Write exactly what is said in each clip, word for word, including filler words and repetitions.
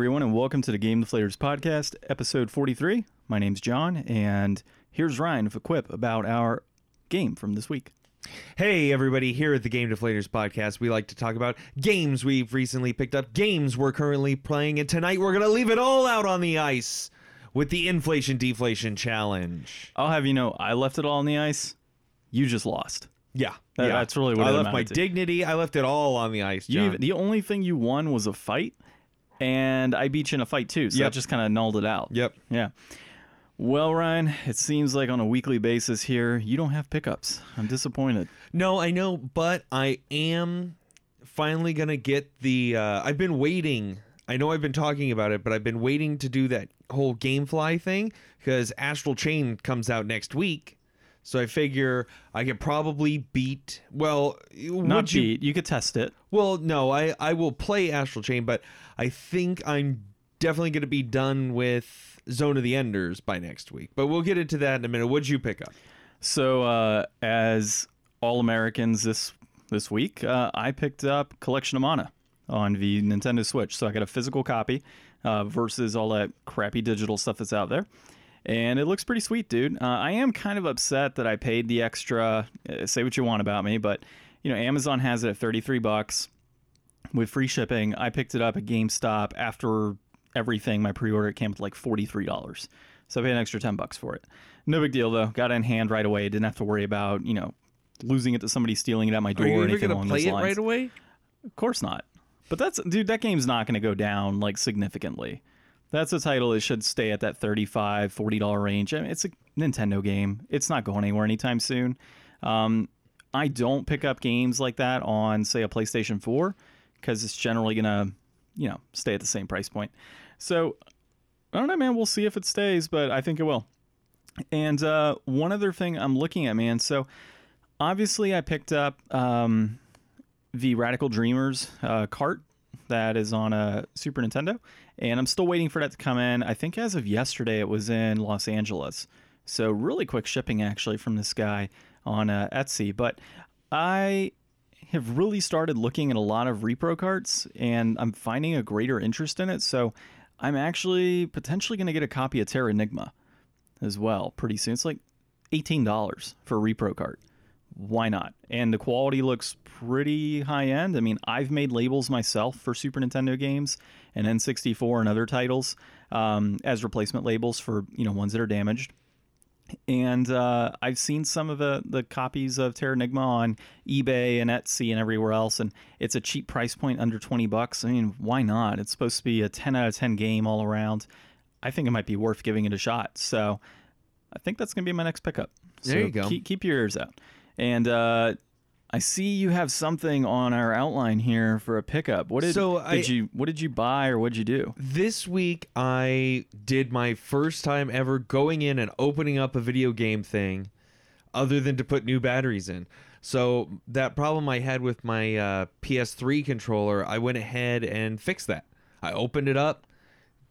everyone, and welcome to the Game Deflators Podcast, episode forty-three. My name's John, and here's Ryan with a quip about our game from this week. Hey everybody, here at the Game Deflators Podcast, we like to talk about games we've recently picked up, games we're currently playing, and tonight we're going to leave it all out on the ice with the Inflation Deflation Challenge. I'll have you know, I left it all on the ice, you just lost. Yeah, that, yeah. That's really what I left my to. dignity. I left it all on the ice, John. You, the only thing you won was a fight, and I beat you in a fight too, so yep. that just kind of nulled it out. Yep. Yeah. Well, Ryan, it seems like on a weekly basis here, you don't have pickups. I'm disappointed. No, I know, but I am finally going to get the... Uh, I've been waiting. I know I've been talking about it, but I've been waiting to do that whole Gamefly thing because Astral Chain comes out next week. So I figure I could probably beat... Well, not beat. You, you could test it. Well, no, I, I will play Astral Chain, but I think I'm definitely going to be done with Zone of the Enders by next week. But we'll get into that in a minute. What'd you pick up? So uh, as all Americans this this week, uh, I picked up Collection of Mana on the Nintendo Switch. So I got a physical copy uh, versus all that crappy digital stuff that's out there. And it looks pretty sweet, dude. Uh, I am kind of upset that I paid the extra. Uh, say what you want about me, but you know, Amazon has it at thirty-three bucks with free shipping. I picked it up at GameStop after everything. My pre-order came to like forty-three dollars, so I paid an extra ten bucks for it. No big deal though. Got it in hand right away. Didn't have to worry about you know losing it to somebody stealing it at my door. Are you or anything along those lines. Are you going to play it right away? Of course not. But that's dude. That game's not going to go down like significantly. That's a title that should stay at that thirty-five dollars, forty dollars range. I mean, it's a Nintendo game. It's not going anywhere anytime soon. Um, I don't pick up games like that on, say, a PlayStation four because it's generally going to, you know, stay at the same price point. So, I don't know, man. We'll see if it stays, but I think it will. And uh, one other thing I'm looking at, man. So, obviously, I picked up um, the Radical Dreamers uh, cart. That is on a Super Nintendo, and I'm still waiting for that to come in. I think as of yesterday, it was in Los Angeles. So really quick shipping, actually, from this guy on uh, Etsy. But I have really started looking at a lot of repro carts, and I'm finding a greater interest in it. So I'm actually potentially going to get a copy of Terranigma as well pretty soon. It's like eighteen dollars for a repro cart. Why not? And the quality looks pretty high end. I mean, I've made labels myself for Super Nintendo games and N sixty-four and other titles um, as replacement labels for, you know, ones that are damaged. And uh, I've seen some of the, the copies of Terranigma on eBay and Etsy and everywhere else. And it's a cheap price point under twenty bucks. I mean, why not? It's supposed to be a ten out of ten game all around. I think it might be worth giving it a shot. So I think that's going to be my next pickup. So there you go. Keep, keep your ears out. And uh, I see you have something on our outline here for a pickup. What did, so I, did you What did you buy or what did you do? This week, I did my first time ever going in and opening up a video game thing other than to put new batteries in. So that problem I had with my uh, P S three controller, I went ahead and fixed that. I opened it up,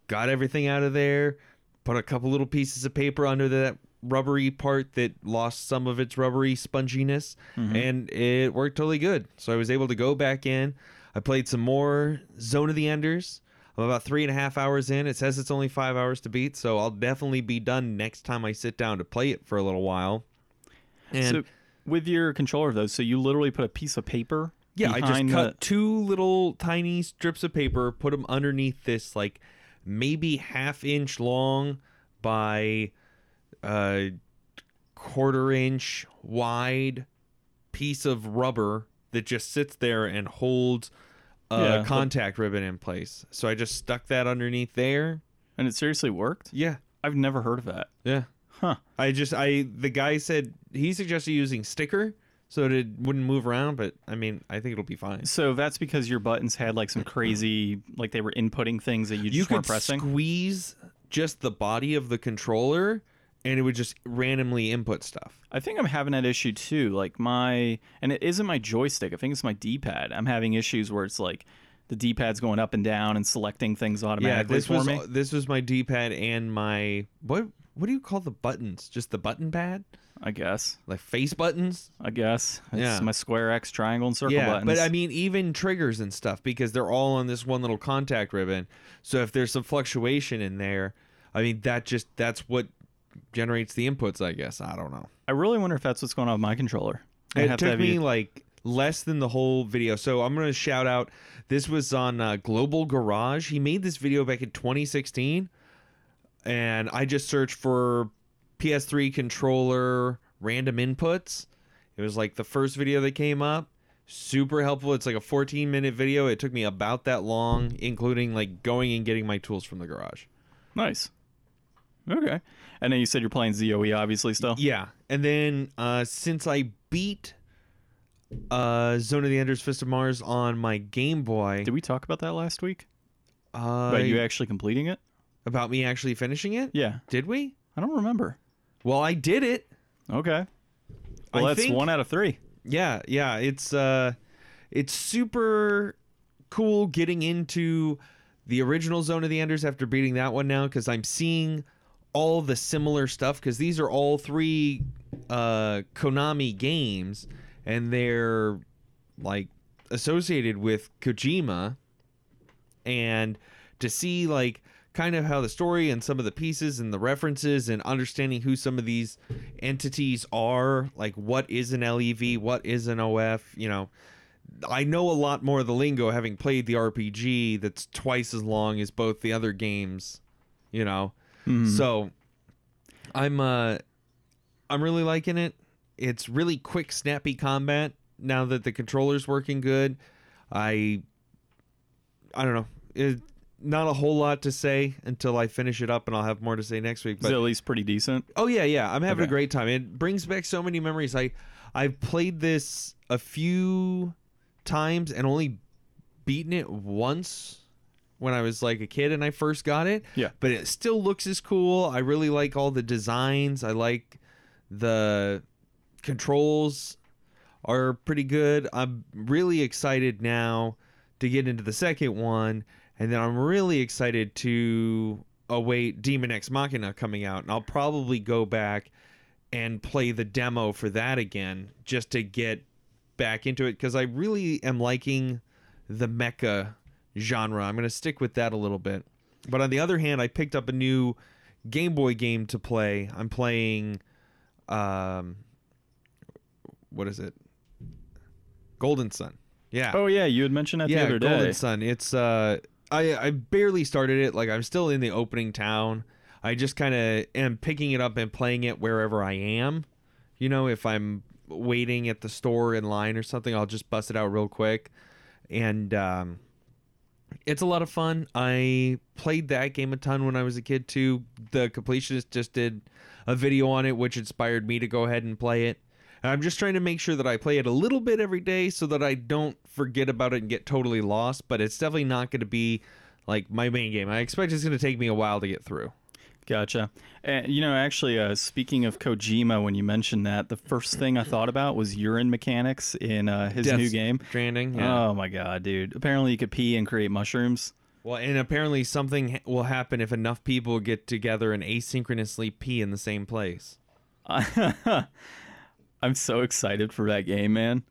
got everything out of there, put a couple little pieces of paper under that rubbery part that lost some of its rubbery sponginess, mm-hmm. and it worked totally good. So I was able to go back in. I played some more Zone of the Enders. I'm about three and a half hours in. It says it's only five hours to beat, so I'll definitely be done next time I sit down to play it for a little while. And so with your controller, though, so you literally put a piece of paper yeah, I just cut the... two little tiny strips of paper, put them underneath this, like, maybe half inch long by... a quarter inch wide piece of rubber that just sits there and holds a yeah, contact but... ribbon in place. So I just stuck that underneath there. And it seriously worked? Yeah. I've never heard of that. Yeah. Huh. I just, I, the guy said, he suggested using sticker so that it wouldn't move around, but I mean, I think it'll be fine. So that's because your buttons had like some crazy, like they were inputting things that you just you weren't could pressing? Squeeze just the body of the controller and it would just randomly input stuff. I think I'm having that issue too. Like my, and it isn't my joystick. I think it's my D-pad. I'm having issues where it's like the D-pad's going up and down and selecting things automatically. Yeah, this for was me. This was my D-pad and my what? What do you call the buttons? Just the button pad? I guess. Like face buttons? I guess. It's yeah. my square, X, triangle, and circle yeah, buttons. But I mean, even triggers and stuff, because they're all on this one little contact ribbon. So if there's some fluctuation in there, I mean, that just that's what generates the inputs, I guess. I don't know. I really wonder if that's what's going on with my controller. I'd it have took to have me you... like less than the whole video. So I'm going to shout out. This was on uh, Global Garage. He made this video back in twenty sixteen. And I just searched for P S three controller random inputs. It was like the first video that came up. Super helpful. It's like a fourteen minute video. It took me about that long, including like going and getting my tools from the garage. Nice. Okay. And then you said you're playing Z O E obviously still. Yeah. And then uh, since I beat uh, Zone of the Enders Fist of Mars on my Game Boy. Did we talk about that last week? Uh, about you actually completing it? About me actually finishing it? Yeah. Did we? I don't remember. Well, I did it. Okay. Well, I that's think, one out of three. Yeah, yeah. It's uh, it's super cool getting into the original Zone of the Enders after beating that one now, because I'm seeing all the similar stuff, because these are all three uh, Konami games, and they're like associated with Kojima, and to see like kind of how the story and some of the pieces and the references and understanding who some of these entities are, like what is an L E V, what is an O F, you know, I know a lot more of the lingo having played the R P G that's twice as long as both the other games, you know. Mm. So I'm uh I'm really liking it. It's really quick, snappy combat now that the controller's working good. I I don't know. It Not a whole lot to say until I finish it up, and I'll have more to say next week. But is it at least pretty decent? Oh, yeah, yeah. I'm having okay. a great time. It brings back so many memories. I, I've played this a few times and only beaten it once when I was like a kid and I first got it. Yeah. But it still looks as cool. I really like all the designs. I like the controls are pretty good. I'm really excited now to get into the second one. And then I'm really excited to await Demon Ex Machina coming out. And I'll probably go back and play the demo for that again just to get back into it. Because I really am liking the mecha genre. I'm going to stick with that a little bit. But on the other hand, I picked up a new Game Boy game to play. I'm playing... um, what is it? Golden Sun. Yeah. Oh, yeah. You had mentioned that yeah, the other Golden day. Yeah, Golden Sun. It's... Uh, I, I barely started it. Like, I'm still in the opening town. I just kind of am picking it up and playing it wherever I am. You know, if I'm waiting at the store in line or something, I'll just bust it out real quick. And um, it's a lot of fun. I played that game a ton when I was a kid, too. The Completionist just did a video on it, which inspired me to go ahead and play it. And I'm just trying to make sure that I play it a little bit every day so that I don't forget about it and get totally lost. But it's definitely not going to be like my main game. I expect it's going to take me a while to get through. Gotcha. And, you know, actually, uh, speaking of Kojima, when you mentioned that, the first thing I thought about was urine mechanics in uh, his Death new game. Stranding. Yeah. Oh, my God, dude. Apparently, you could pee and create mushrooms. Well, and apparently something ha- will happen if enough people get together and asynchronously pee in the same place. I'm so excited for that game, man.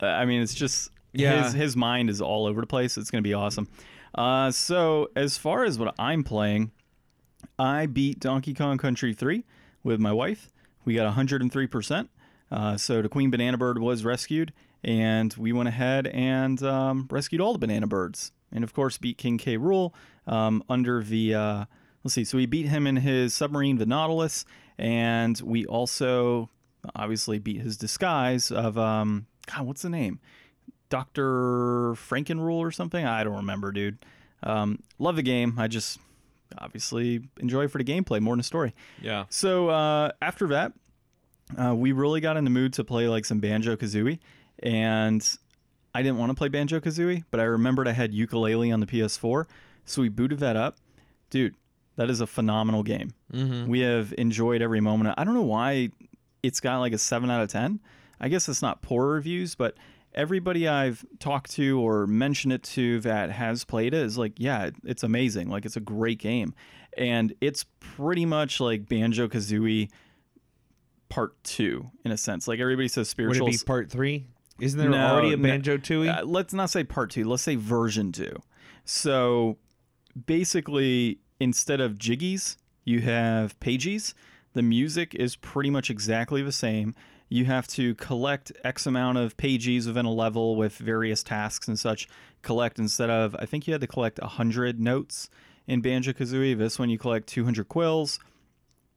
I mean, it's just yeah. his his mind is all over the place. It's going to be awesome. Uh, so as far as what I'm playing, I beat Donkey Kong Country three with my wife. We got one hundred three percent. Uh, so the Queen Banana Bird was rescued, and we went ahead and um, rescued all the banana birds. And, of course, beat King K. Rool um, under the... Uh, let's see. So we beat him in his submarine, the Nautilus, and we also... obviously beat his disguise of um God, what's the name? Doctor Frankenrule or something? I don't remember, dude. Um love the game. I just obviously enjoy for the gameplay more than the story. Yeah. So uh after that, uh we really got in the mood to play like some Banjo-Kazooie, and I didn't want to play Banjo-Kazooie, but I remembered I had Ukulele on the P S four, so we booted that up. Dude, that is a phenomenal game. Mm-hmm. We have enjoyed every moment. I don't know why it's got like a seven out of ten. I guess it's not poor reviews, but everybody I've talked to or mentioned it to that has played it is like, yeah, it's amazing. Like, it's a great game. And it's pretty much like Banjo-Kazooie Part two, in a sense. Like, everybody says spiritual... Would it be Part three? Isn't there no, already a Banjo-Tooie? Uh, let's not say Part two. Let's say Version two. So, basically, instead of jiggies, you have pagies. The music is pretty much exactly the same. You have to collect X amount of pages within a level with various tasks and such. Collect instead of, I think you had to collect one hundred notes in Banjo-Kazooie. This one you collect two hundred quills.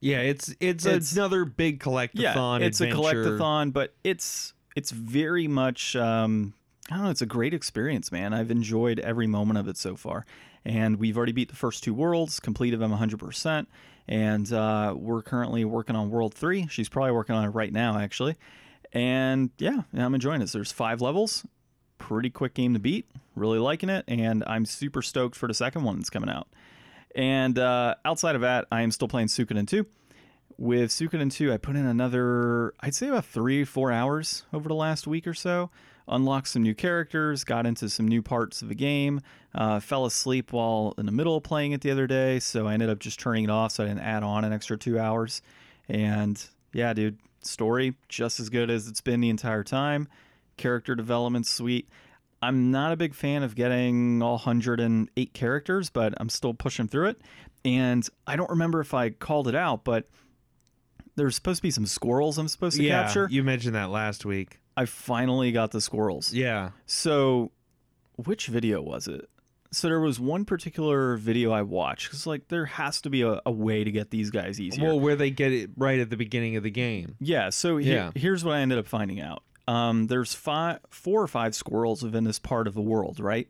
Yeah, it's it's, it's another big collectathon yeah, it's adventure. It's a collectathon, but it's it's very much, um, I don't know, it's a great experience, man. I've enjoyed every moment of it so far. And we've already beat the first two worlds, completed them one hundred percent. And uh, we're currently working on World three. She's probably working on it right now, actually. And yeah, I'm enjoying this. There's five levels. Pretty quick game to beat. Really liking it. And I'm super stoked for the second one that's coming out. And uh, outside of that, I am still playing Suikoden two. With Suikoden two, I put in another, I'd say about three, four hours over the last week or so. Unlocked some new characters, got into some new parts of the game, uh, fell asleep while in the middle of playing it the other day, so I ended up just turning it off so I didn't add on an extra two hours. And yeah, dude, story just as good as it's been the entire time. Character development sweet. I'm not a big fan of getting all one hundred eight characters, but I'm still pushing through it. And I don't remember if I called it out, but there's supposed to be some squirrels I'm supposed to yeah, capture. Yeah, you mentioned that last week. I finally got the squirrels. Yeah. So, which video was it? So there was one particular video I watched. Because, like, there has to be a, a way to get these guys easier. Well, where they get it right at the beginning of the game. Yeah. So yeah. He, here's what I ended up finding out. Um, there's five, four or five squirrels within this part of the world, right?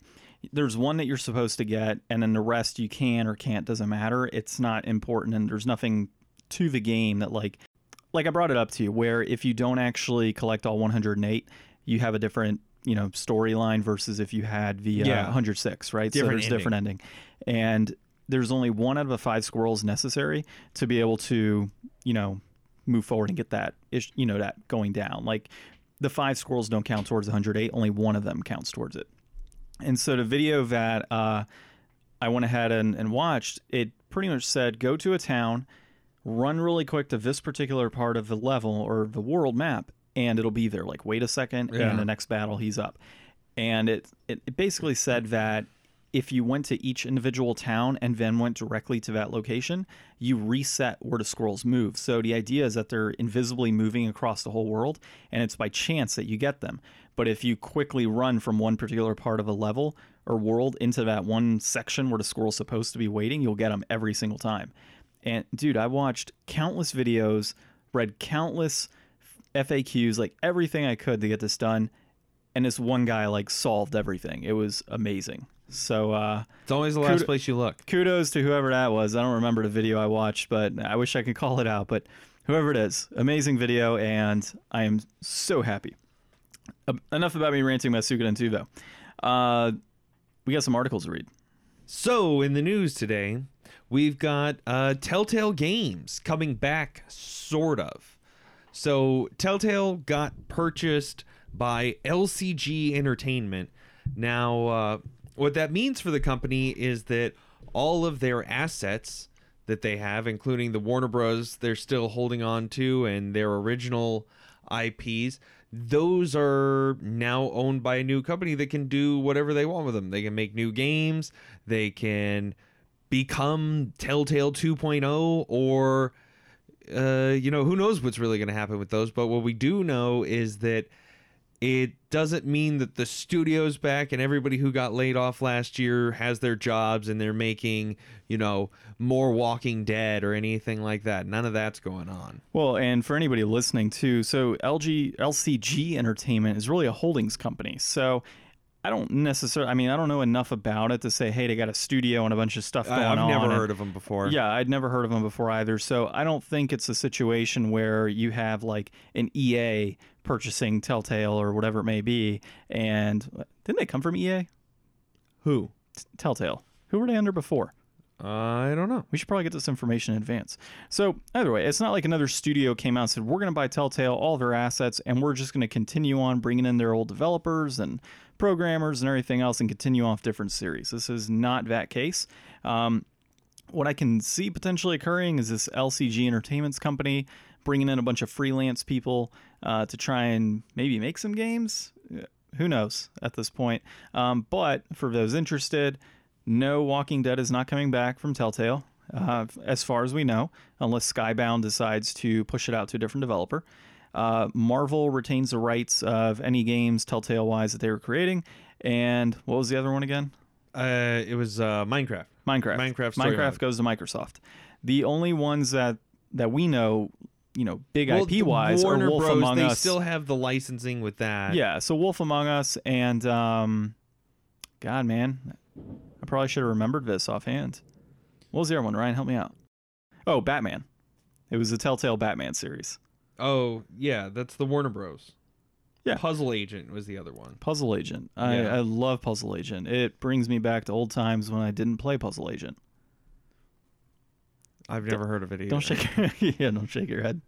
There's one that you're supposed to get, and then the rest you can or can't. Doesn't matter. It's not important, and there's nothing to the game that, like... Like I brought it up to you, where if you don't actually collect all one hundred eight, you have a different, you know, storyline versus if you had the uh, yeah. one hundred six, right? Different so there's a different ending. And there's only one out of the five squirrels necessary to be able to, you know, move forward and get that, you know, that going down. Like the five squirrels don't count towards one hundred eight. Only one of them counts towards it. And so the video that uh, I went ahead and, and watched, it pretty much said, go to a town, run really quick to this particular part of the level or the world map, and it'll be there. Like, wait a second, yeah. and the next battle, he's up. And it, it, it basically said that if you went to each individual town and then went directly to that location, you reset where the squirrels move. So the idea is that they're invisibly moving across the whole world, and it's by chance that you get them. But if you quickly run from one particular part of a level or world into that one section where the squirrel's supposed to be waiting, you'll get them every single time. And, dude, I watched countless videos, read countless F A Qs, like, everything I could to get this done. And this one guy, like, solved everything. It was amazing. So, uh... It's always the last kud- place you look. Kudos to whoever that was. I don't remember the video I watched, but I wish I could call it out. But whoever it is, amazing video, and I am so happy. Uh, enough about me ranting about Suikoden two, though. Uh, we got some articles to read. So, in the news today... We've got uh, Telltale Games coming back, sort of. So Telltale got purchased by L C G Entertainment. Now, uh, what that means for the company is that all of their assets that they have, including the Warner Bros. They're still holding on to and their original I Ps, those are now owned by a new company that can do whatever they want with them. They can make new games. They can... become Telltale two point oh, or, uh, you know, who knows what's really going to happen with those. But what we do know is that it doesn't mean that the studio's back and everybody who got laid off last year has their jobs and they're making, you know, more Walking Dead or anything like that. None of that's going on. Well, and for anybody listening, too, so L G, L C G Entertainment is really a holdings company. So... I don't necessarily, I mean, I don't know enough about it to say, hey, they got a studio and a bunch of stuff going on. I've never on. heard and, of them before. Yeah, I'd never heard of them before either. So I don't think it's a situation where you have like an E A purchasing Telltale or whatever it may be. And didn't they come from E A? Who? T- Telltale. Who were they under before? I don't know. We should probably get this information in advance. So either way, it's not like another studio came out and said, we're going to buy Telltale, all their assets, and we're just going to continue on bringing in their old developers and programmers and everything else and continue off different series. This is not that case. Um, what I can see potentially occurring is this L C G Entertainment's company bringing in a bunch of freelance people uh, to try and maybe make some games. Who knows at this point? Um, but for those interested, no, Walking Dead is not coming back from Telltale, uh, as far as we know, unless Skybound decides to push it out to a different developer. Uh, Marvel retains the rights of any games Telltale-wise that they were creating. And what was the other one again? Uh, it was uh, Minecraft. Minecraft. Minecraft, Minecraft goes to Microsoft. The only ones that, that we know... you know, big well, I P-wise, or Wolf Bros, Among they Us. They still have the licensing with that. Yeah, so Wolf Among Us and, um, God, man, I probably should have remembered this offhand. What was the other one? Ryan, help me out. Oh, Batman. It was the Telltale Batman series. Oh, yeah, that's the Warner Bros. Yeah. Puzzle Agent was the other one. Puzzle Agent. I, yeah. I love Puzzle Agent. It brings me back to old times when I didn't play Puzzle Agent. I've never don't, heard of it either. Don't shake your, yeah, don't shake your head.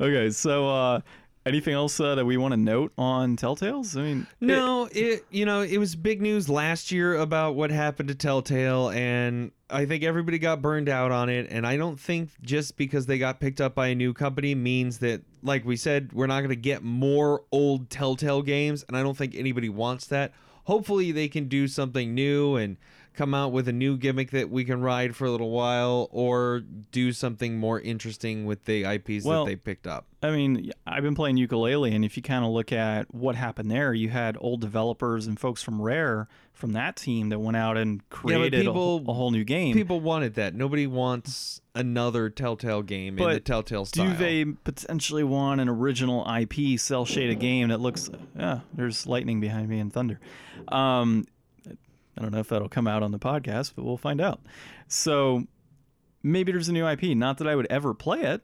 Okay, so uh, anything else uh, that we want to note on Telltales? I mean, no, it, it you know it was big news last year about what happened to Telltale, and I think everybody got burned out on it. And I don't think just because they got picked up by a new company means that, like we said, we're not going to get more old Telltale games. And I don't think anybody wants that. Hopefully, they can do something new and come out with a new gimmick that we can ride for a little while, or do something more interesting with the I Ps well, that they picked up. I mean, I've been playing Ukulele, and if you kind of look at what happened there, you had old developers and folks from Rare, from that team, that went out and created yeah, people, a, a whole new game. People wanted that. Nobody wants another Telltale game but in the Telltale style. Do they potentially want an original I P cell shaded game that looks... Yeah, there's lightning behind me and thunder. Um... I don't know if that'll come out on the podcast, but we'll find out. So maybe there's a new I P. Not that I would ever play it,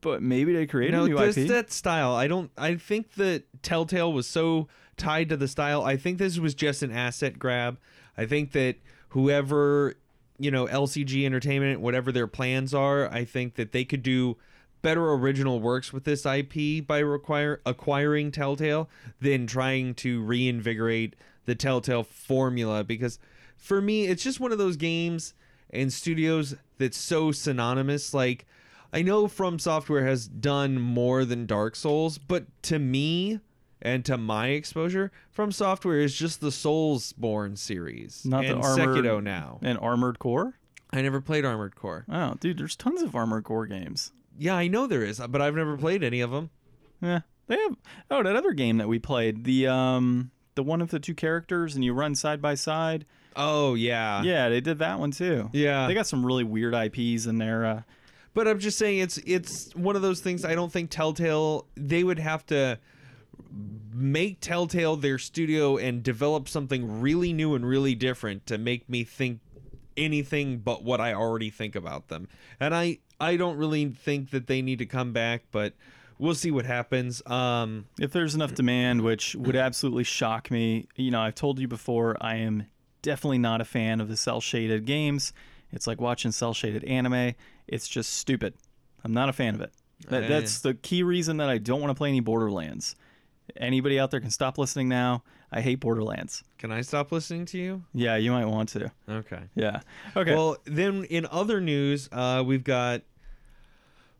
but maybe they create no, a new I P. No, that style. I don't. I think that Telltale was so tied to the style. I think this was just an asset grab. I think that whoever, you know, L C G Entertainment, whatever their plans are, I think that they could do better original works with this I P by require, acquiring Telltale than trying to reinvigorate the Telltale formula, because for me it's just one of those games and studios that's so synonymous. Like, I know From Software has done more than Dark Souls, but to me and to my exposure, From Software is just the Soulsborne series, not and the Armored, Sekiro now, and Armored Core. I never played Armored Core. Oh, dude, there's tons of Armored Core games. Yeah, I know there is, but I've never played any of them. Yeah, they have. Oh, that other game that we played, the um. the one of the two characters and you run side by side. Oh, yeah. Yeah, they did that one too. Yeah. They got some really weird I Ps in there. Uh... But I'm just saying it's it's one of those things. I don't think Telltale, they would have to make Telltale their studio and develop something really new and really different to make me think anything but what I already think about them. And I, I don't really think that they need to come back, but... we'll see what happens. Um, if there's enough demand, which would absolutely shock me. You know, I've told you before, I am definitely not a fan of the cel-shaded games. It's like watching cel-shaded anime. It's just stupid. I'm not a fan of it. That, that's the key reason that I don't want to play any Borderlands. Anybody out there can stop listening now. I hate Borderlands. Can I stop listening to you? Yeah, you might want to. Okay. Yeah. Okay. Well, then in other news, uh, we've got...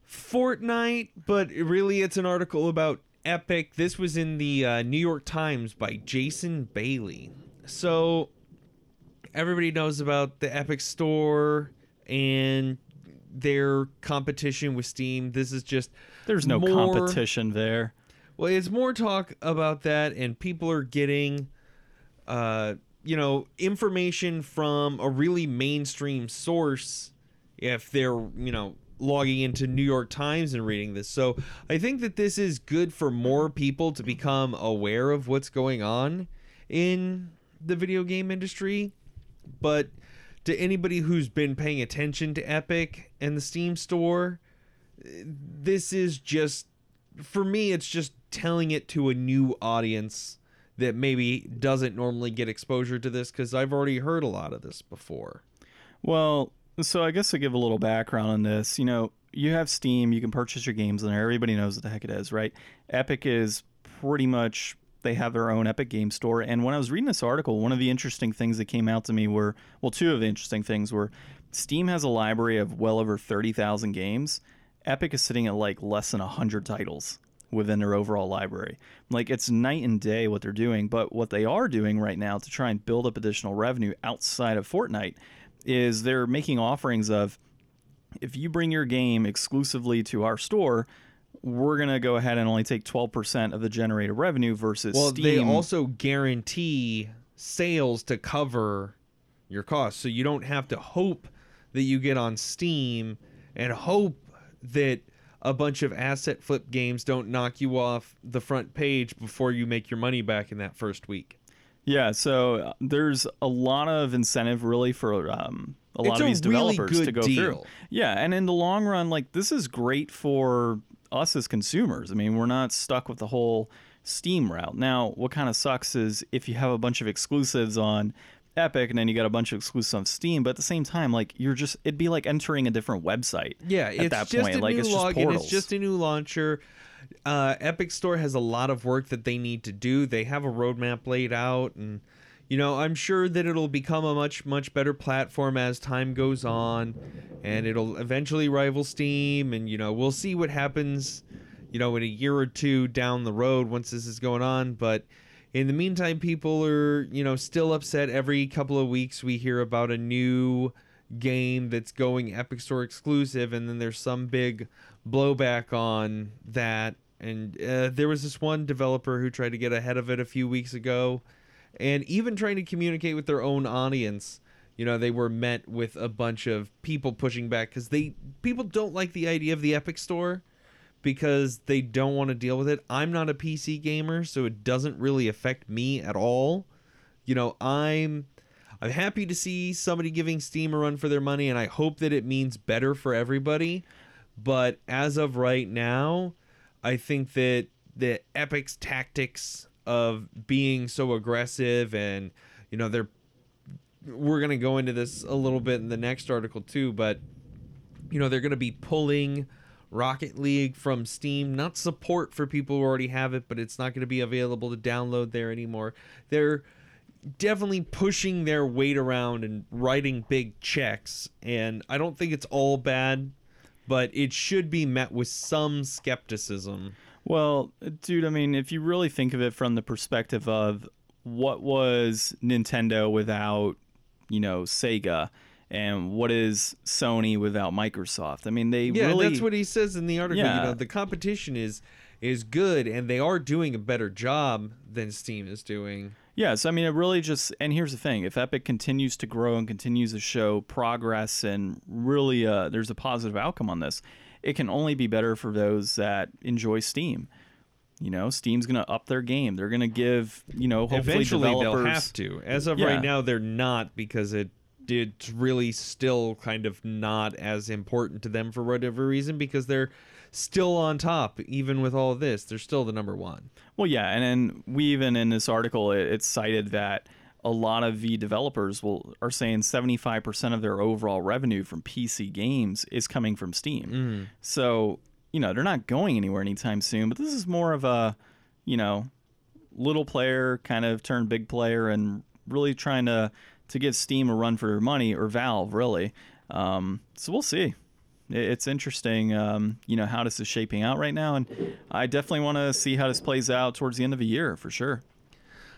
Fortnite, but really it's an article about Epic. This was in the uh, New York Times by Jason Bailey. So everybody knows about the Epic Store and their competition with Steam. This is just... There's no more competition there. Well, it's more talk about that, and people are getting, uh, you know, information from a really mainstream source if they're, you know... logging into New York Times and reading this. So I think that this is good for more people to become aware of what's going on in the video game industry. But to anybody who's been paying attention to Epic and the Steam Store, this is just, for me, it's just telling it to a new audience that maybe doesn't normally get exposure to this, because I've already heard a lot of this before. Well, so I guess to give a little background on this, you know, you have Steam, you can purchase your games in there. Everybody knows what the heck it is, right? Epic is pretty much, they have their own Epic Games Store. And when I was reading this article, one of the interesting things that came out to me were, well, two of the interesting things were, Steam has a library of well over thirty thousand games. Epic is sitting at like less than one hundred titles within their overall library. Like, it's night and day what they're doing. But what they are doing right now to try and build up additional revenue outside of Fortnite is they're making offerings of, if you bring your game exclusively to our store, we're going to go ahead and only take twelve percent of the generated revenue versus well, Steam. Well, they also guarantee sales to cover your costs. So you don't have to hope that you get on Steam and hope that a bunch of asset flip games don't knock you off the front page before you make your money back in that first week. Yeah, so there's a lot of incentive really for um, a lot it's of these developers really to go deal. through. Yeah, and in the long run, like, this is great for us as consumers. I mean, we're not stuck with the whole Steam route. Now, what kind of sucks is if you have a bunch of exclusives on Epic and then you got a bunch of exclusives on Steam, but at the same time, like, you're just, it'd be like entering a different website. Yeah, at it's that just point, a like new it's just login, portals. It's just a new launcher. Uh, Epic Store has a lot of work that they need to do. They have a roadmap laid out, and you know, I'm sure that it'll become a much, much better platform as time goes on, and it'll eventually rival Steam. And you know, we'll see what happens, you know, in a year or two down the road once this is going on. But in the meantime, people are, you know, still upset. Every couple of weeks we hear about a new game that's going Epic Store exclusive, and then there's some big blowback on that. And uh, there was this one developer who tried to get ahead of it a few weeks ago, and even trying to communicate with their own audience, you know, they were met with a bunch of people pushing back because they people don't like the idea of the Epic Store because they don't want to deal with it. I'm not a P C gamer, so it doesn't really affect me at all. You know, I'm I'm happy to see somebody giving Steam a run for their money, and I hope that it means better for everybody. But as of right now, I think that the Epic's tactics of being so aggressive, and you know, they're we're going to go into this a little bit in the next article too, but you know, they're going to be pulling Rocket League from Steam, not support for people who already have it, but it's not going to be available to download there anymore. They're definitely pushing their weight around and writing big checks, and I don't think it's all bad, but it should be met with some skepticism. Well, dude, I mean, if you really think of it from the perspective of what was Nintendo without, you know, Sega, and what is Sony without Microsoft? I mean, they yeah, really... Yeah, that's what he says in the article. Yeah. You know, the competition is is good, and they are doing a better job than Steam is doing. Yeah, so I mean, it really just... And here's the thing. If Epic continues to grow and continues to show progress and really uh, there's a positive outcome on this, it can only be better for those that enjoy Steam. You know, Steam's going to up their game. They're going to give, you know, hopefully eventually developers... they'll have to. As of yeah. right now, they're not, because it it's really still kind of not as important to them for whatever reason, because they're still on top. Even with all of this, they're still the number one. Well, yeah, and then we even in this article, it, it's cited that a lot of the developers will are saying seventy-five percent of their overall revenue from P C games is coming from Steam. Mm. So, you know, they're not going anywhere anytime soon, but this is more of a, you know, little player kind of turn big player, and really trying to, to give Steam a run for their money, or Valve, really. Um, so we'll see. It, it's interesting, um, you know, how this is shaping out right now, and I definitely want to see how this plays out towards the end of the year, for sure.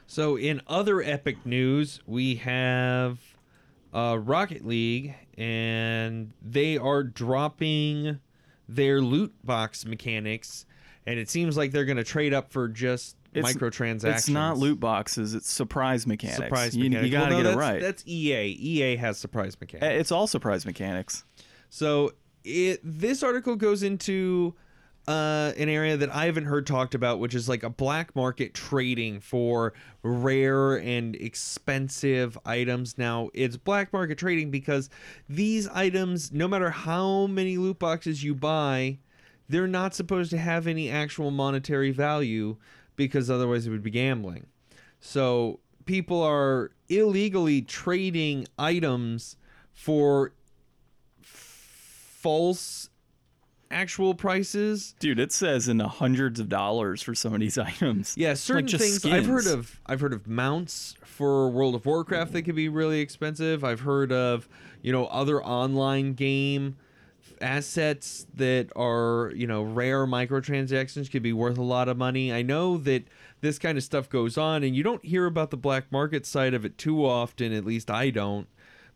So in other Epic news, we have uh, Rocket League, and they are dropping their loot box mechanics, and it seems like they're going to trade up for just it's, microtransactions. It's not loot boxes, it's surprise mechanics. Surprise you, mechanics. You got to well, no, get it right. That's E A. E A has surprise mechanics. It's all surprise mechanics. So it, this article goes into... Uh, an area that I haven't heard talked about, which is like a black market trading for rare and expensive items. Now, it's black market trading because these items, no matter how many loot boxes you buy, they're not supposed to have any actual monetary value, because otherwise it would be gambling. So people are illegally trading items for false actual prices. Dude, it says in the hundreds of dollars for some of these items. Yeah, certain like things skins. I've heard of I've heard of mounts for World of Warcraft that could be really expensive. I've heard of, you know, other online game assets that are, you know, rare microtransactions could be worth a lot of money. I know that this kind of stuff goes on, and you don't hear about the black market side of it too often, at least I don't,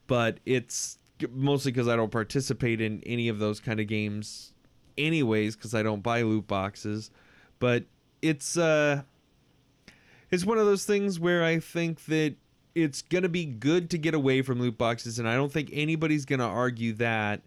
but it's mostly because I don't participate in any of those kind of games anyways, because I don't buy loot boxes. But it's uh it's one of those things where I think that it's gonna be good to get away from loot boxes, and I don't think anybody's gonna argue that.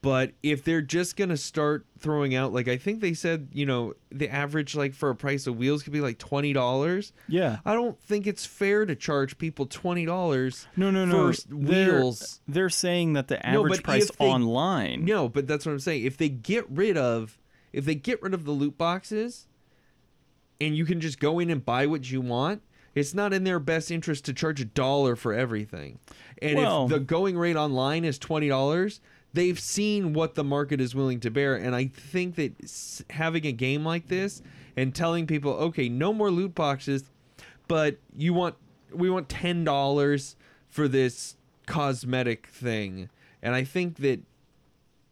But if they're just going to start throwing out, like I think they said, you know, the average like for a price of wheels could be like twenty dollars. Yeah. I don't think it's fair to charge people twenty dollars no, no, no. for they're, wheels. They're saying that the average no, price they, online. No, but that's what I'm saying. If they get rid of if they get rid of the loot boxes and you can just go in and buy what you want, it's not in their best interest to charge a dollar for everything. And well, if the going rate online is twenty dollars, they've seen what the market is willing to bear, and I think that having a game like this and telling people, okay, no more loot boxes, but you want we want ten dollars for this cosmetic thing. And I think that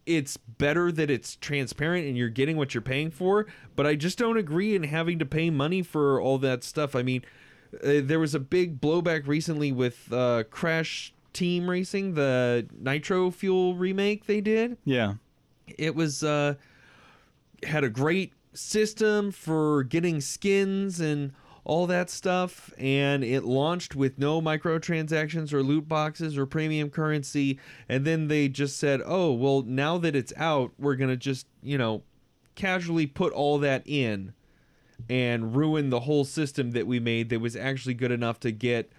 it's better that it's transparent and you're getting what you're paying for, but I just don't agree in having to pay money for all that stuff. I mean, uh, there was a big blowback recently with uh, Crash Team Racing, the Nitro Fuel remake they did. Yeah, it was uh had a great system for getting skins and all that stuff, and it launched with no microtransactions or loot boxes or premium currency, and then they just said, oh well, now that it's out, we're gonna just, you know, casually put all that in and ruin the whole system that we made that was actually good enough to get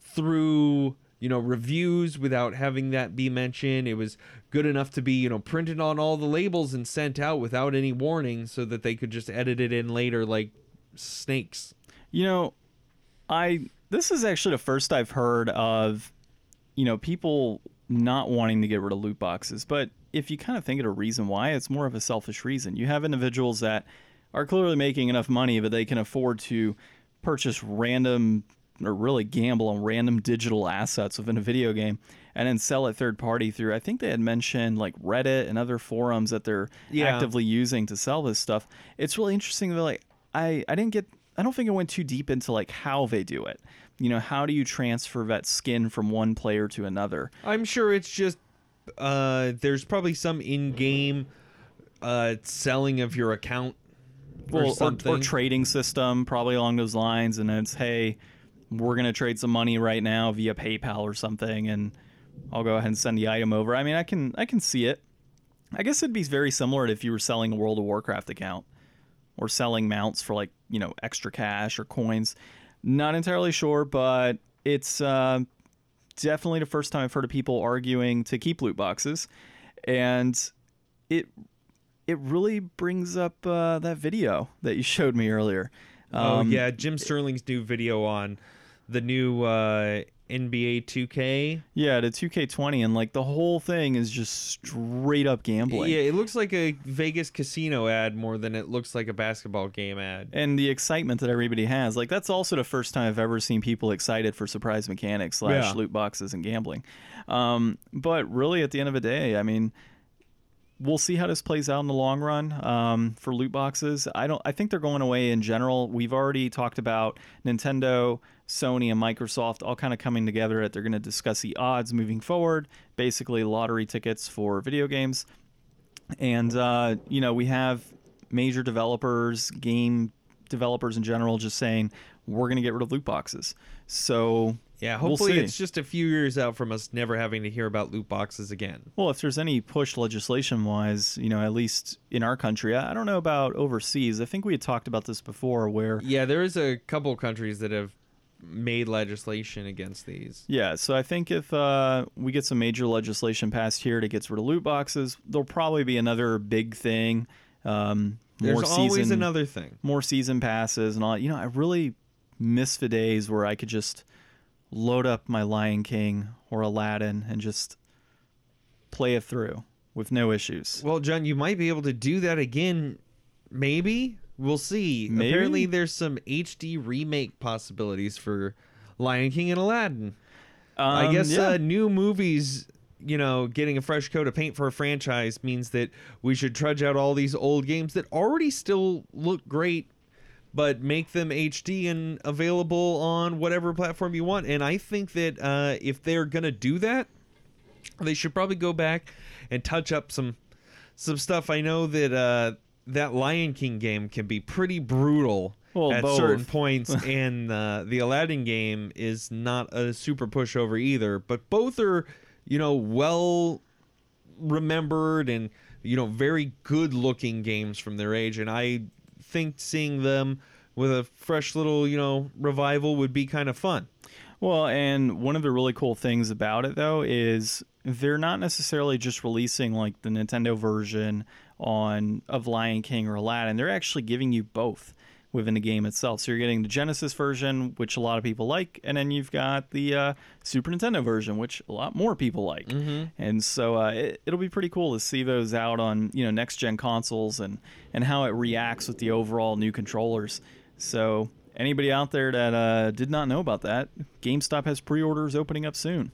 through, you know, reviews without having that be mentioned. It was good enough to be, you know, printed on all the labels and sent out without any warning so that they could just edit it in later like snakes. You know, I this is actually the first I've heard of, you know, people not wanting to get rid of loot boxes. But if you kind of think of a reason why, it's more of a selfish reason. You have individuals that are clearly making enough money, but they can afford to purchase random or really gamble on random digital assets within a video game and then sell it third party through, I think they had mentioned like Reddit and other forums that they're yeah. actively using to sell this stuff. It's really interesting that like I, I didn't get I don't think I went too deep into like how they do it. You know, how do you transfer that skin from one player to another? I'm sure it's just uh, there's probably some in-game uh, selling of your account or, well, something. Or, or trading system probably along those lines, and it's, hey, we're going to trade some money right now via PayPal or something, and I'll go ahead and send the item over. I mean, I can I can see it. I guess it'd be very similar to if you were selling a World of Warcraft account or selling mounts for, like, you know, extra cash or coins. Not entirely sure, but it's uh, definitely the first time I've heard of people arguing to keep loot boxes. And it, it really brings up uh, that video that you showed me earlier. Oh, um, yeah, Jim Sterling's new video on the new uh, N B A two K. Yeah, the two K twenty, and like the whole thing is just straight up gambling. Yeah, it looks like a Vegas casino ad more than it looks like a basketball game ad. And the excitement that everybody has, like that's also the first time I've ever seen people excited for surprise mechanics slash yeah. loot boxes and gambling. Um, but really, at the end of the day, I mean, we'll see how this plays out in the long run um, for loot boxes. I don't. I think they're going away in general. We've already talked about Nintendo, Sony, and Microsoft all kind of coming together that they're going to discuss the odds moving forward, basically lottery tickets for video games. And, uh, you know, we have major developers, game developers in general, just saying, we're going to get rid of loot boxes. So yeah, hopefully we'll it's just a few years out from us never having to hear about loot boxes again. Well, if there's any push legislation-wise, you know, at least in our country, I don't know about overseas. I think we had talked about this before where... Yeah, there is a couple countries that have made legislation against these. Yeah, so I think if uh, we get some major legislation passed here that gets rid of loot boxes, there'll probably be another big thing. Um, there's more always season, another thing. More season passes and all. You know, I really miss the days where I could just load up my Lion King or Aladdin and just play it through with no issues. Well, John, you might be able to do that again. Maybe. We'll see. Maybe? Apparently there's some H D remake possibilities for Lion King and Aladdin. Um, I guess yeah. uh, new movies, you know, getting a fresh coat of paint for a franchise means that we should trudge out all these old games that already still look great, but make them H D and available on whatever platform you want. And I think that uh, if they're going to do that, they should probably go back and touch up some some stuff. I know that uh, that Lion King game can be pretty brutal well, at both. certain points, and uh, the Aladdin game is not a super pushover either. But both are, you know, well remembered and, you know, very good looking games from their age. And I think seeing them with a fresh little, you know, revival would be kind of fun. Well, and one of the really cool things about it, though, is they're not necessarily just releasing like the Nintendo version on of Lion King or Aladdin. They're actually giving you both within the game itself. So you're getting the Genesis version, which a lot of people like, and then you've got the uh, Super Nintendo version, which a lot more people like. Mm-hmm. And so uh, it, it'll be pretty cool to see those out on, you know, next gen consoles and and how it reacts with the overall new controllers. So anybody out there that uh, did not know about that, GameStop has pre-orders opening up soon.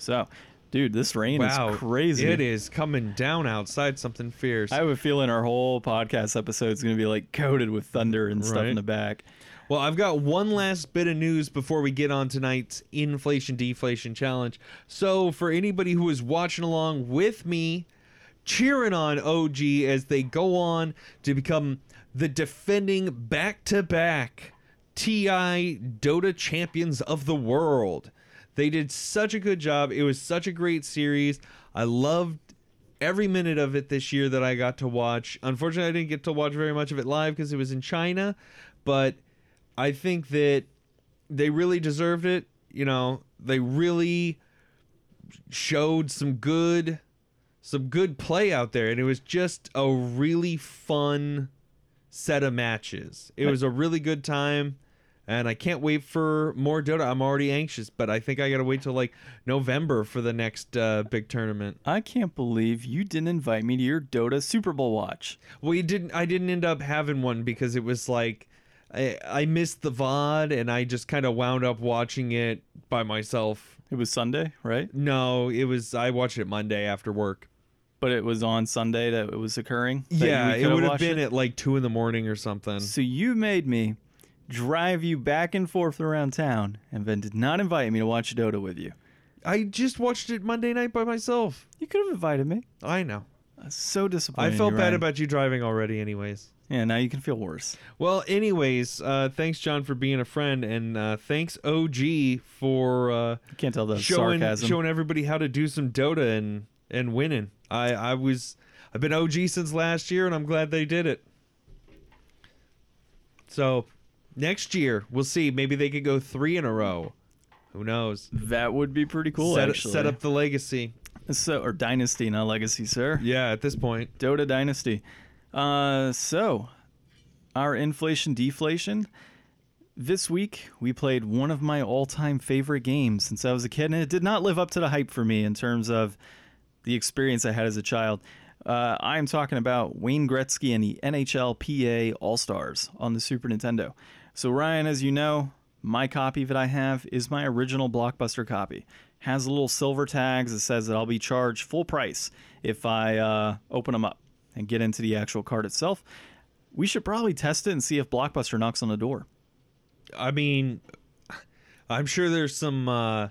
So, dude, this rain wow, is crazy. It is coming down outside, something fierce. I have a feeling our whole podcast episode is going to be like coated with thunder and stuff right in the back. Well, I've got one last bit of news before we get on tonight's Inflation Deflation Challenge. So for anybody who is watching along with me, cheering on O G as they go on to become the defending back-to-back T I Dota champions of the world. They did such a good job. It was such a great series. I loved every minute of it this year that I got to watch. Unfortunately, I didn't get to watch very much of it live because it was in China. But I think that they really deserved it. You know, they really showed some good, some good play out there. And it was just a really fun set of matches. It was a really good time. And I can't wait for more Dota. I'm already anxious, but I think I got to wait till like November for the next uh, big tournament. I can't believe you didn't invite me to your Dota Super Bowl watch. Well, you didn't. I didn't end up having one because it was like I, I missed the V O D and I just kind of wound up watching it by myself. It was Sunday, right? No, it was. I watched it Monday after work. But it was on Sunday that it was occurring? Yeah, it would have been it? at like two in the morning or something. So you made me drive you back and forth around town, and then did not invite me to watch Dota with you. I just watched it Monday night by myself. You could have invited me. I know. I'm so disappointed. I felt bad Ryan. about you driving already anyways. Yeah, now you can feel worse. Well, anyways, uh, thanks, John, for being a friend, and uh, thanks, O G, for uh, you can't tell the showing, sarcasm. showing everybody how to do some Dota and, and winning. I, I was, I've been O G since last year, and I'm glad they did it. So next year, we'll see. Maybe they could go three in a row. Who knows? That would be pretty cool, set, actually. Set up the legacy. so Or dynasty, not legacy, sir. Yeah, at this point. Dota dynasty. Uh, so, our inflation deflation. This week, we played one of my all-time favorite games since I was a kid, and it did not live up to the hype for me in terms of the experience I had as a child. Uh, I am talking about Wayne Gretzky and the N H L P A All-Stars on the Super Nintendo. So Ryan, as you know, my copy that I have is my original Blockbuster copy. Has a little silver tags that says that I'll be charged full price if I uh, open them up and get into the actual card itself. We should probably test it and see if Blockbuster knocks on the door. I mean, I'm sure there's some uh,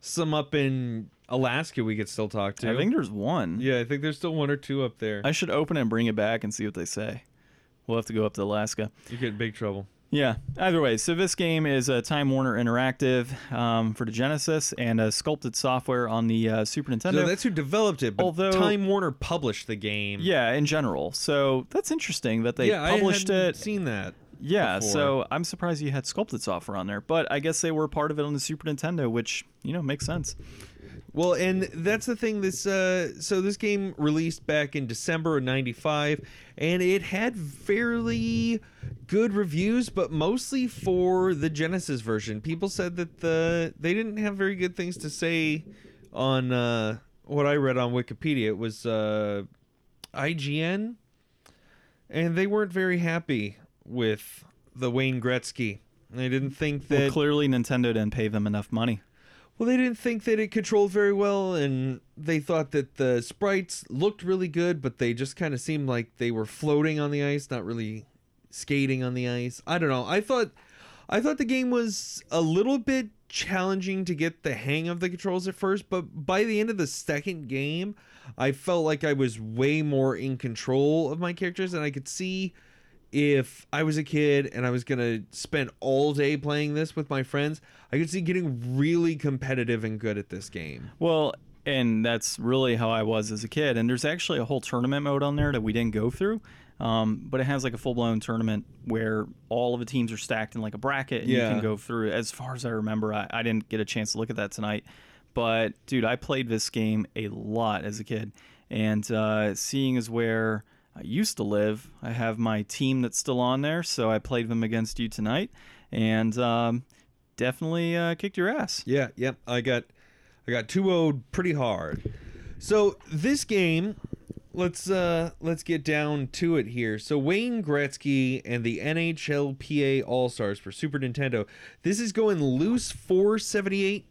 some up in Alaska we could still talk to. I think there's one. Yeah, I think there's still one or two up there. I should open it and bring it back and see what they say. We'll have to go up to Alaska. You get in big trouble. Yeah, either way. So this game is a Time Warner Interactive um, for the Genesis and a Sculpted Software on the uh, Super Nintendo. So that's who developed it, but Although, Time Warner published the game. Yeah, in general. So that's interesting that they yeah, published it. Yeah, I hadn't seen that Yeah, before. So I'm surprised you had Sculpted Software on there, but I guess they were part of it on the Super Nintendo, which, you know, makes sense. Well, and that's the thing. This uh, so this game released back in December of ninety-five, and it had fairly good reviews, but mostly for the Genesis version. People said that the they didn't have very good things to say on uh, what I read on Wikipedia, it was uh, I G N, and they weren't very happy with the Wayne Gretzky. They didn't think that... Well, clearly Nintendo didn't pay them enough money. Well, they didn't think that it controlled very well, and they thought that the sprites looked really good, but they just kind of seemed like they were floating on the ice, not really skating on the ice. I don't know. I thought... I thought the game was a little bit challenging to get the hang of the controls at first, but by the end of the second game, I felt like I was way more in control of my characters, and I could see if I was a kid and I was going to spend all day playing this with my friends, I could see getting really competitive and good at this game. Well, and that's really how I was as a kid, and there's actually a whole tournament mode on there that we didn't go through. Um, but it has like a full-blown tournament where all of the teams are stacked in like a bracket, and yeah. you can go through. As far as I remember, I, I didn't get a chance to look at that tonight. But, dude, I played this game a lot as a kid. And uh, seeing as where I used to live, I have my team that's still on there, so I played them against you tonight. And um, definitely uh, kicked your ass. Yeah, yep. Yeah, I got I got two-oh'd pretty hard. So this game... Let's uh let's get down to it here. So Wayne Gretzky and the N H L P A All-Stars for Super Nintendo. This is going loose four seventy-eight,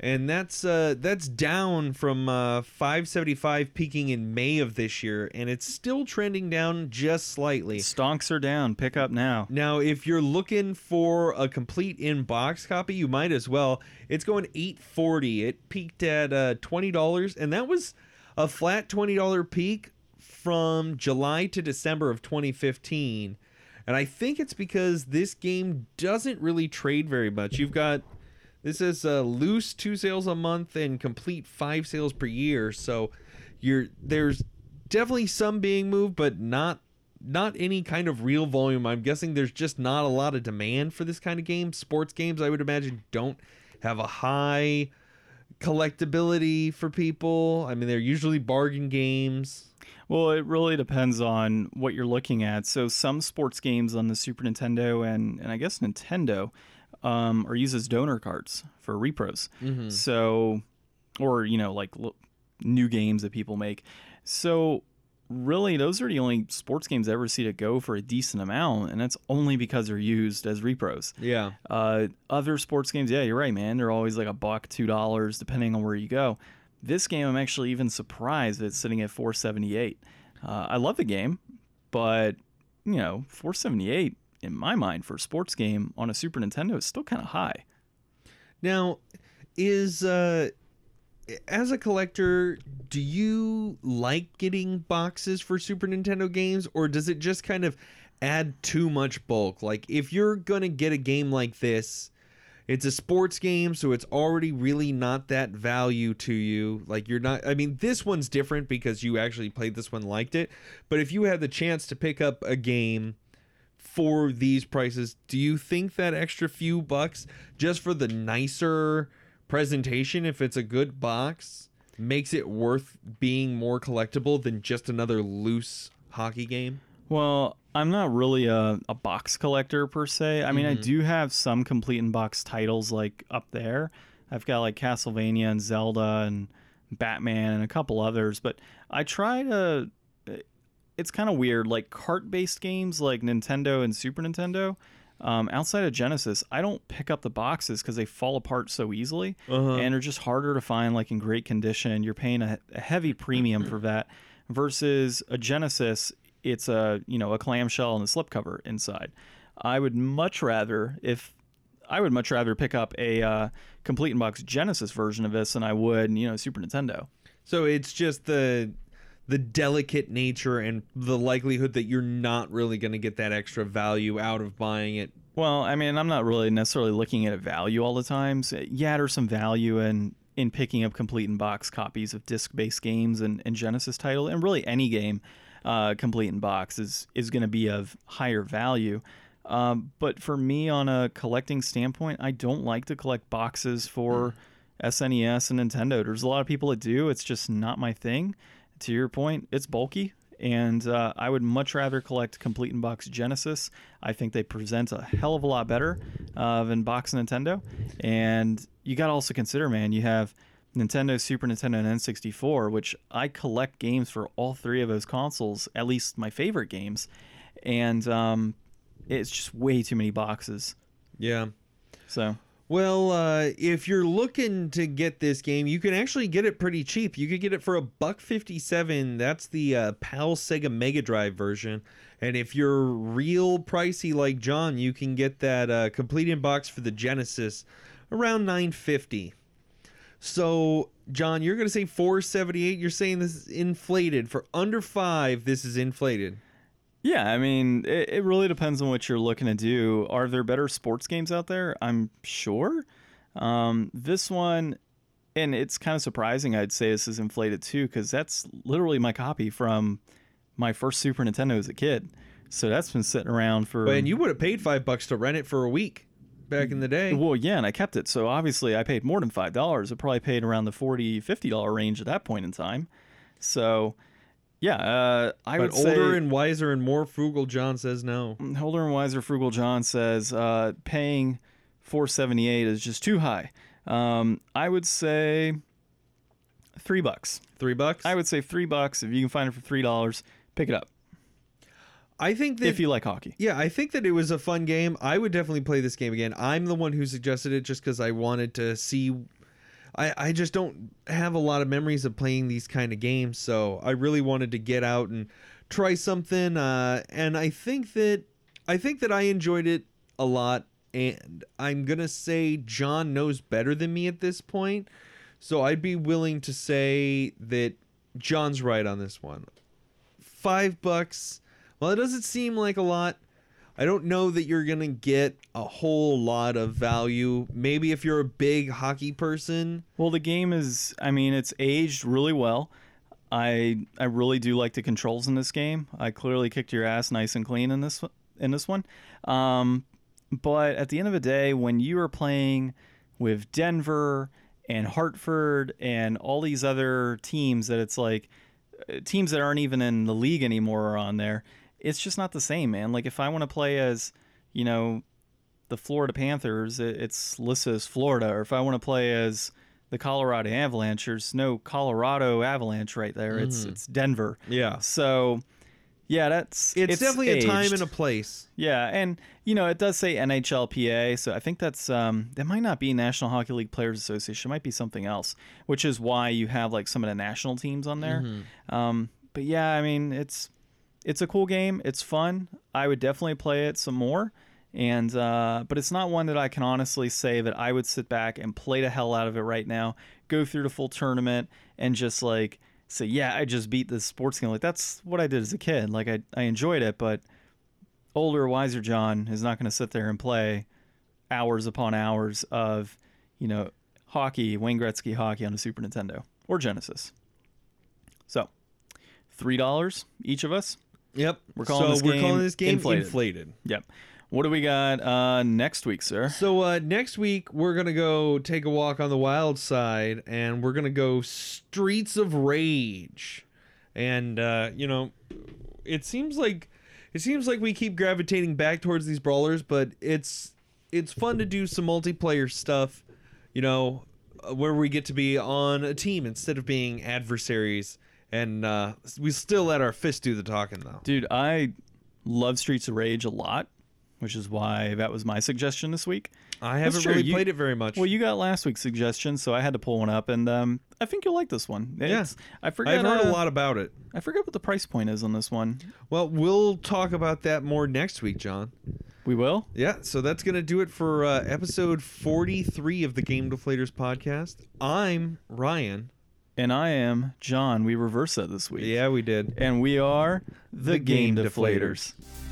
and that's uh that's down from uh, five seventy-five peaking in May of this year, and it's still trending down just slightly. Stonks are down. Pick up now. Now, if you're looking for a complete in-box copy, you might as well. It's going eight forty. It peaked at uh, twenty dollars, and that was a flat twenty dollars peak from July to December of twenty fifteen. And I think it's because this game doesn't really trade very much. You've got, this is uh, loose two sales a month and complete five sales per year. So you're there's definitely some being moved, but not not any kind of real volume. I'm guessing there's just not a lot of demand for this kind of game. Sports games, I would imagine, don't have a high... collectability for people. I mean, they're usually bargain games. Well, it really depends on what you're looking at. So some sports games on the Super Nintendo and, and I guess Nintendo um, are used as donor cards for repros. Mm-hmm. So, or, you know, like l- new games that people make. So really, those are the only sports games I ever see to go for a decent amount, and that's only because they're used as repros. Yeah. Uh, other sports games, yeah, you're right, man. They're always like a buck, two dollars, depending on where you go. This game, I'm actually even surprised it's sitting at four seventy-eight. Uh, I love the game, but you know, four seventy-eight in my mind for a sports game on a Super Nintendo is still kind of high. Now, is uh. as a collector, do you like getting boxes for Super Nintendo games, or does it just kind of add too much bulk? Like, if you're going to get a game like this, it's a sports game, so it's already really not that value to you. Like, you're not... I mean, this one's different because you actually played this one, liked it. But if you had the chance to pick up a game for these prices, do you think that extra few bucks just for the nicer... presentation, if it's a good box, makes it worth being more collectible than just another loose hockey game? Well, I'm not really a, a box collector per se. I mm-hmm. mean, I do have some complete in-box titles like up there. I've got like Castlevania and Zelda and Batman and a couple others, but I try to... It's kind of weird. Like cart-based games like Nintendo and Super Nintendo... Um, outside of Genesis, I don't pick up the boxes because they fall apart so easily uh-huh. and are just harder to find, like in great condition. You're paying a, a heavy premium for that versus a Genesis. It's a, you know, a clamshell and a slipcover inside. I would much rather if I would much rather pick up a uh, complete in-box Genesis version of this than I would, you know, Super Nintendo. So it's just the the delicate nature and the likelihood that you're not really going to get that extra value out of buying it. Well, I mean, I'm not really necessarily looking at a value all the time. So, yeah, there's some value in, in picking up complete in-box copies of disc-based games and, and Genesis title, and really any game uh, complete in-box is, is going to be of higher value. Um, but for me, on a collecting standpoint, I don't like to collect boxes for mm. S N E S and Nintendo. There's a lot of people that do. It's just not my thing. To your point, it's bulky, and uh, I would much rather collect complete in-box Genesis. I think they present a hell of a lot better uh, than box Nintendo. And you got to also consider, man, you have Nintendo, Super Nintendo, and N sixty-four, which I collect games for all three of those consoles, at least my favorite games, and um, it's just way too many boxes. Yeah. So... Well, uh, if you're looking to get this game, you can actually get it pretty cheap. You could get it for a buck fifty-seven. That's the uh, PAL Sega Mega Drive version. And if you're real pricey like John, you can get that uh, complete in box for the Genesis around nine fifty. So, John, you're going to say four seventy-eight. You're saying this is inflated for under five. This is inflated. Yeah, I mean, it, it really depends on what you're looking to do. Are there better sports games out there? I'm sure. Um, this one, and it's kind of surprising I'd say this is inflated too, because that's literally my copy from my first Super Nintendo as a kid. So that's been sitting around for... And you would have paid five bucks to rent it for a week back in the day. Well, yeah, and I kept it. So obviously I paid more than five dollars. I probably paid around the forty dollars, fifty dollars range at that point in time. So... Yeah, uh, I but would older say... older and wiser and more frugal John says no. Older and wiser frugal John says uh, paying four seventy-eight is just too high. Um, I would say three bucks. Three bucks? I would say three bucks. If you can find it for three dollars, pick it up. I think that if you like hockey. Yeah, I think that it was a fun game. I would definitely play this game again. I'm the one who suggested it just because I wanted to see. I, I just don't have a lot of memories of playing these kind of games, so I really wanted to get out and try something. Uh, and I think that I think that I enjoyed it a lot, and I'm gonna say John knows better than me at this point, so I'd be willing to say that John's right on this one. Five bucks. Well, it doesn't seem like a lot. I don't know that you're going to get a whole lot of value. Maybe if you're a big hockey person. Well, the game is, I mean, it's aged really well. I I really do like the controls in this game. I clearly kicked your ass nice and clean in this, in this one. Um, but at the end of the day, when you are playing with Denver and Hartford and all these other teams that it's like, teams that aren't even in the league anymore are on there. It's just not the same, man. Like, if I want to play as, you know, the Florida Panthers, it's listed as Florida. Or if I want to play as the Colorado Avalanche, there's no Colorado Avalanche right there. Mm. It's it's Denver. Yeah. So, yeah, that's... It's, it's definitely aged. A time and a place. Yeah, and, you know, it does say N H L P A, so I think that's... Um, that might not be National Hockey League Players Association. It might be something else, which is why you have, like, some of the national teams on there. Mm-hmm. Um, but, yeah, I mean, it's... It's a cool game. It's fun. I would definitely play it some more. And uh, but it's not one that I can honestly say that I would sit back and play the hell out of it right now, go through the full tournament, and just like say, yeah, I just beat this sports game. Like, that's what I did as a kid. Like, I, I enjoyed it, but older, wiser John is not going to sit there and play hours upon hours of, you know, hockey, Wayne Gretzky hockey on a Super Nintendo or Genesis. So, three dollars each of us. Yep. We're calling, so this, we're game calling this game inflated. inflated. Yep. What do we got uh, next week, sir? So uh, next week, we're going to go take a walk on the wild side, and we're going to go Streets of Rage. And, uh, you know, it seems like it seems like we keep gravitating back towards these brawlers, but it's it's fun to do some multiplayer stuff, you know, where we get to be on a team instead of being adversaries. And uh, we still let our fists do the talking, though. Dude, I love Streets of Rage a lot, which is why that was my suggestion this week. I haven't really you, played it very much. Well, you got last week's suggestion, so I had to pull one up, and um, I think you'll like this one. Yes, yeah. I forgot. I've heard uh, a lot about it. I forgot what the price point is on this one. Well, we'll talk about that more next week, John. We will? Yeah, so that's going to do it for uh, episode forty-three of the Game Deflators podcast. I'm Ryan. And I am John. We reversed that this week. Yeah, we did. And we are the, the Game Deflators. Deflators.